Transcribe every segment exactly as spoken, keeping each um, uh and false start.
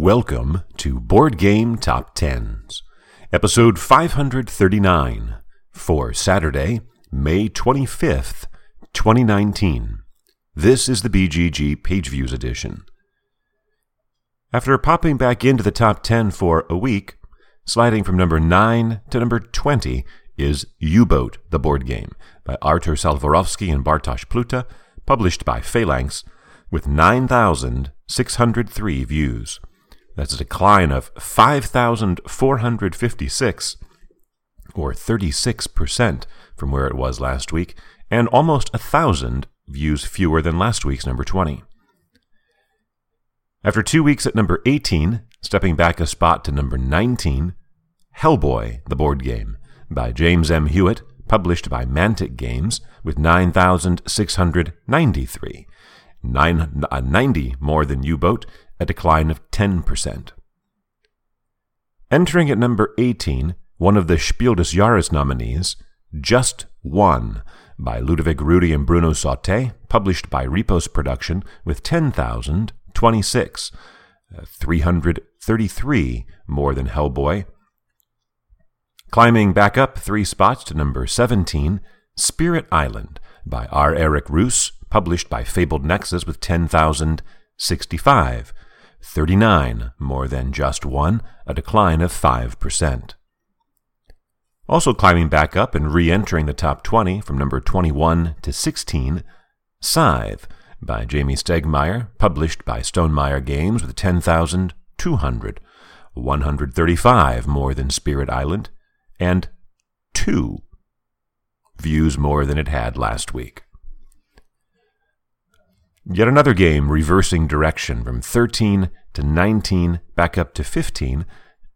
Welcome to Board Game Top tens, episode five thirty-nine, for Saturday, May twenty-fifth, twenty nineteen. This is the B G G Page Views edition. After popping back into the top ten for a week, sliding from number nine to number twenty is U-Boat the Board Game by Artur Salvorowski and Bartosz Pluta, published by Phalanx, with nine thousand six hundred three views. That's a decline of five thousand four hundred fifty-six, or thirty-six percent from where it was last week, and almost one thousand views fewer than last week's number twenty. After two weeks at number eighteen, stepping back a spot to number nineteen, Hellboy, the Board Game, by James M. Hewitt, published by Mantic Games, with nine thousand six hundred ninety-three, nine, uh, ninety more than U-Boat, a decline of ten percent. Entering at number eighteen, one of the Spiel des Jahres nominees, Just One, by Ludovic Roudy and Bruno Sauté, published by Repos Production, with ten thousand twenty-six, uh, three hundred thirty-three more than Hellboy. Climbing back up three spots to number seventeen, Spirit Island, by R. Eric Roos, published by Fabled Nexus, with ten thousand sixty-five, thirty-nine more than Just One, a decline of five percent. Also climbing back up and re-entering the top twenty from number twenty-one to sixteen, Scythe, by Jamie Stegmeier, published by Stonemaier Games, with ten thousand two hundred, one hundred thirty-five more than Spirit Island, and two views more than it had last week. Yet another game reversing direction from thirteen to nineteen back up to fifteen,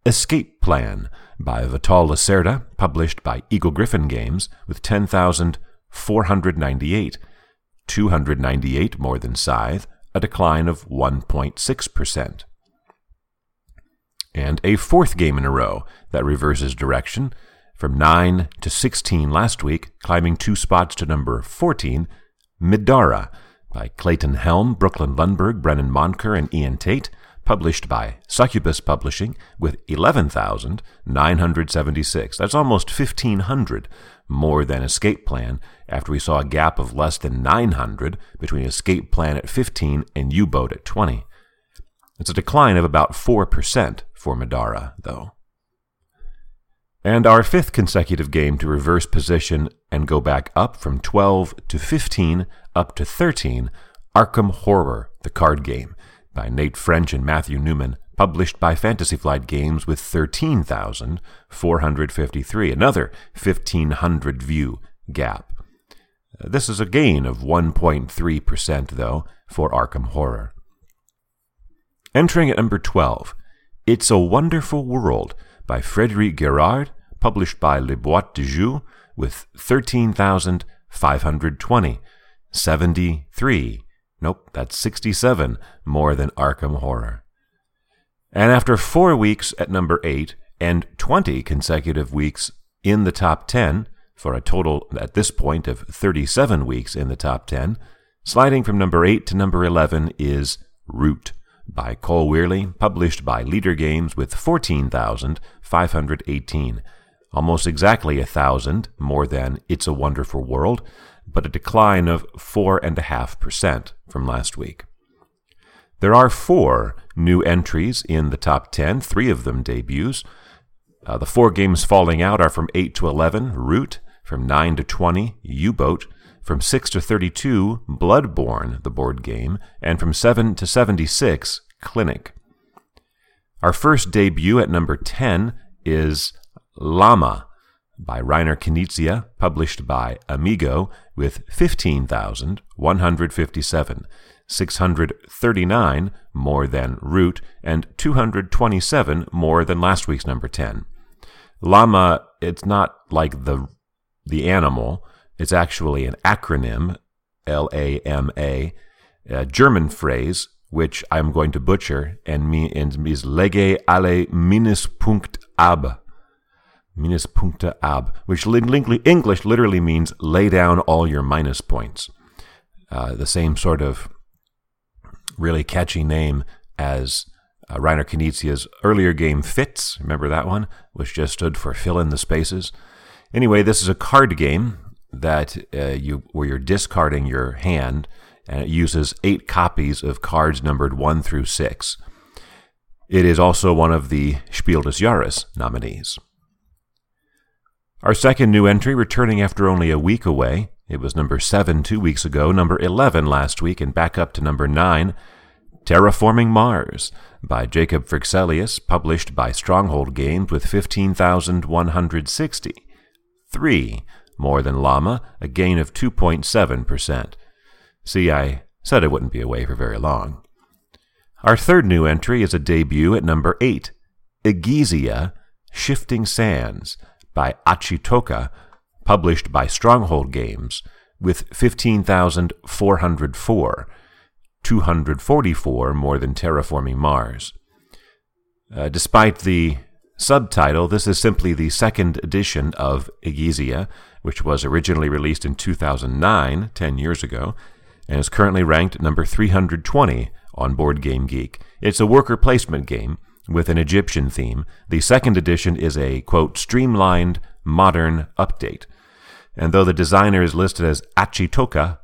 Escape Plan by Vital Lacerda, published by Eagle Griffin Games, with ten thousand four hundred ninety-eight, two hundred ninety-eight more than Scythe, a decline of one point six percent. And a fourth game in a row that reverses direction from nine to sixteen last week, climbing two spots to number fourteen, Midara, by Clayton Helm, Brooklyn Lundberg, Brennan Monker, and Ian Tate, published by Succubus Publishing, with eleven thousand nine hundred seventy-six. That's almost fifteen hundred more than Escape Plan, after we saw a gap of less than nine hundred between Escape Plan at fifteen and U-Boat at twenty. It's a decline of about four percent for Midara, though. And our fifth consecutive game to reverse position and go back up from twelve to fifteen up to thirteen, Arkham Horror, the card game, by Nate French and Matthew Newman, published by Fantasy Flight Games, with thirteen thousand four hundred fifty-three, another fifteen hundred view gap. This is a gain of one point three percent, though, for Arkham Horror. Entering at number twelve, It's a Wonderful World, by Frédéric Guérard, published by Les Boîtes de Jeux, with thirteen thousand five hundred twenty, seventy-three, nope, that's sixty-seven, more than Arkham Horror. And after four weeks at number eight and twenty consecutive weeks in the top ten, for a total at this point of thirty-seven weeks in the top ten, sliding from number eight to number eleven is Root, by Cole Weirley, published by Leader Games, with fourteen thousand five hundred eighteen, almost exactly one thousand more than It's a Wonderful World, but a decline of four point five percent from last week. There are four new entries in the top ten, three of them debuts. Uh, the four games falling out are from eight to eleven, Root, from nine to twenty, U-Boat, from six to thirty-two, Bloodborne, the board game, and from seven to seventy-six, Clinic. Our first debut at number ten is Llama, by Rainer Knizia, published by Amigo, with fifteen thousand one hundred fifty-seven, six hundred thirty-nine more than Root, and two hundred twenty-seven more than last week's number ten. Llama, it's not like the the animal. It's actually an acronym, L A M A, a German phrase, which I'm going to butcher, and me and is lege alle Minuspunkt ab, Minuspunkte ab, which in English literally means lay down all your minus points. Uh, the same sort of really catchy name as Uh, Reiner Knizia's earlier game, Fits, remember that one, which just stood for fill in the spaces. Anyway, this is a card game that uh, you where you're discarding your hand, and it uses eight copies of cards numbered one through six. It is also one of the Spiel des Jahres nominees. Our second new entry, returning after only a week away. It was number seven two weeks ago, number eleven last week, and back up to number nine, Terraforming Mars, by Jacob Frixelius, published by Stronghold Games with fifteen thousand one hundred sixty. Three, more than Llama, a gain of two point seven percent. See, I said it wouldn't be away for very long. Our third new entry is a debut at number eight, Egizia, Shifting Sands, by Achitoka, published by Stronghold Games, with fifteen thousand four hundred four, two hundred forty-four more than Terraforming Mars. Uh, despite the subtitle, this is simply the second edition of Egizia, which was originally released in two thousand nine, ten years ago, and is currently ranked number three hundred twenty on Board Game Geek. It's a worker placement game with an Egyptian theme. The second edition is a, quote, streamlined, modern update. And though the designer is listed as Achitoka,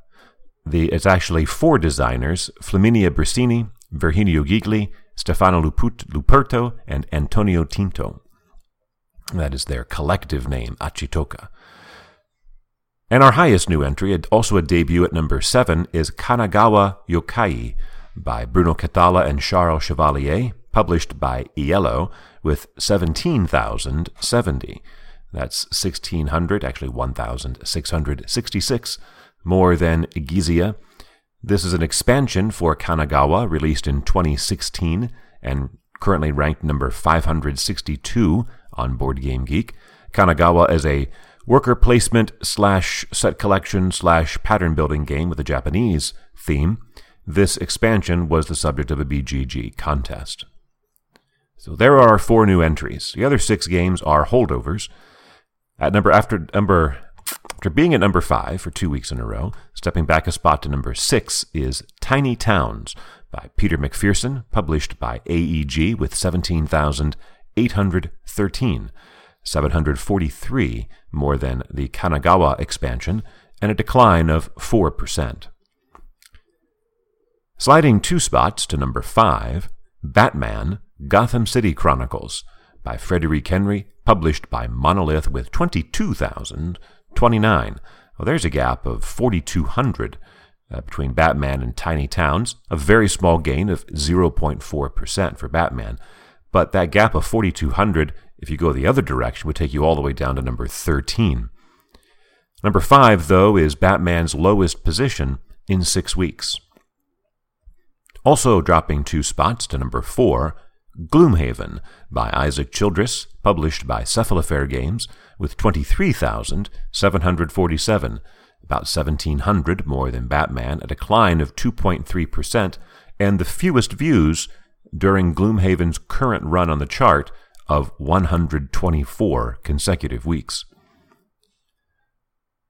the, it's actually four designers, Flaminia Brissini, Virginio Gigli, Stefano Luput, Luperto, and Antonio Tinto. That is their collective name, Achitoka. And our highest new entry, also a debut at number seven, is Kanagawa Yokai by Bruno Catala and Charles Chevalier, published by Iello, with seventeen thousand seventy. That's sixteen hundred, actually one thousand six hundred sixty-six, more than Egizia. This is an expansion for Kanagawa, released in twenty sixteen, and currently ranked number five hundred sixty-two on BoardGameGeek. Kanagawa is a worker placement slash set collection slash pattern building game with a Japanese theme. This expansion was the subject of a B G G contest. So there are four new entries. The other six games are holdovers. At number after number after being at number five for two weeks in a row, stepping back a spot to number six is Tiny Towns by Peter McPherson, published by A E G with seventeen thousand eight hundred thirteen. seven hundred forty-three more than the Kanagawa expansion, and a decline of four percent. Sliding two spots to number five, Batman, Gotham City Chronicles, by Frederick Henry, published by Monolith with twenty-two thousand twenty-nine. Well, there's a gap of forty-two hundred uh, between Batman and Tiny Towns, a very small gain of zero point four percent for Batman. But that gap of forty-two hundred, if you go the other direction, would take you all the way down to number thirteen. Number five, though, is Batman's lowest position in six weeks. Also dropping two spots to number four, Gloomhaven by Isaac Childress, published by Cephalofair Games, with twenty-three thousand seven hundred forty-seven, about seventeen hundred more than Batman, a decline of two point three percent, and the fewest views during Gloomhaven's current run on the chart of one hundred twenty-four consecutive weeks.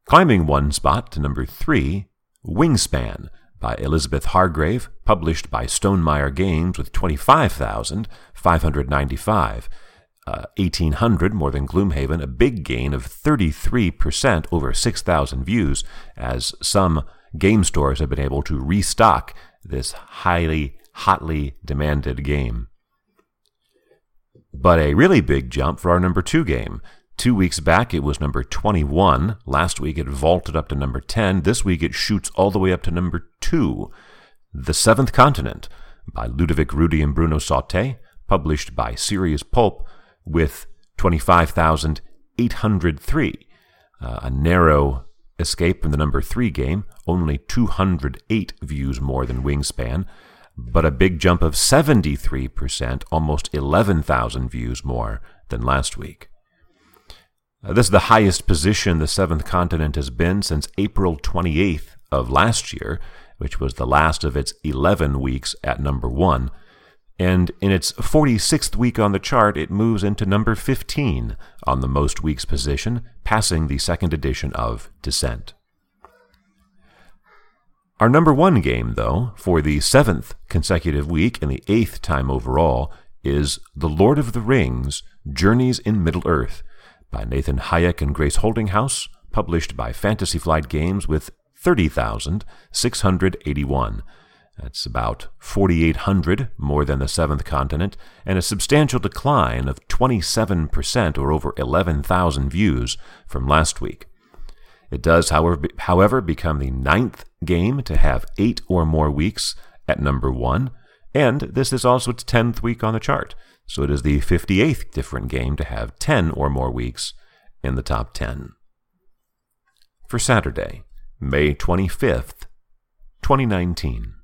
Climbing one spot to number three, Wingspan by Elizabeth Hargrave, published by Stonemaier Games with twenty-five thousand five hundred ninety-five, uh, eighteen hundred more than Gloomhaven, a big gain of thirty-three percent, over six thousand views, as some game stores have been able to restock this highly hotly demanded game. But a really big jump for our number two game. Two weeks back, it was number twenty-one. Last week, it vaulted up to number ten. This week, it shoots all the way up to number two. The Seventh Continent by Ludovic Roudy and Bruno Sauté, published by Serious Pulp, with twenty-five thousand eight hundred three. Uh, a narrow escape from the number three game, only two hundred eight views more than Wingspan, but a big jump of seventy-three percent, almost eleven thousand views more than last week. Uh, this is the highest position the Seventh Continent has been since April twenty-eighth of last year, which was the last of its eleven weeks at number one. And in its forty-sixth week on the chart, it moves into number fifteen on the most weeks position, passing the second edition of Descent. Our number one game, though, for the seventh consecutive week and the eighth time overall, is The Lord of the Rings, Journeys in Middle-earth, by Nathan Hayek and Grace Holdinghouse, published by Fantasy Flight Games with thirty thousand six hundred eighty-one. That's about forty-eight hundred more than the seventh continent, and a substantial decline of twenty-seven percent or over eleven thousand views from last week. It does, however, be, however, become the ninth game to have eight or more weeks at number one, and this is also its tenth week on the chart, so it is the fifty-eighth different game to have ten or more weeks in the top ten. For Saturday, May twenty-fifth, twenty nineteen.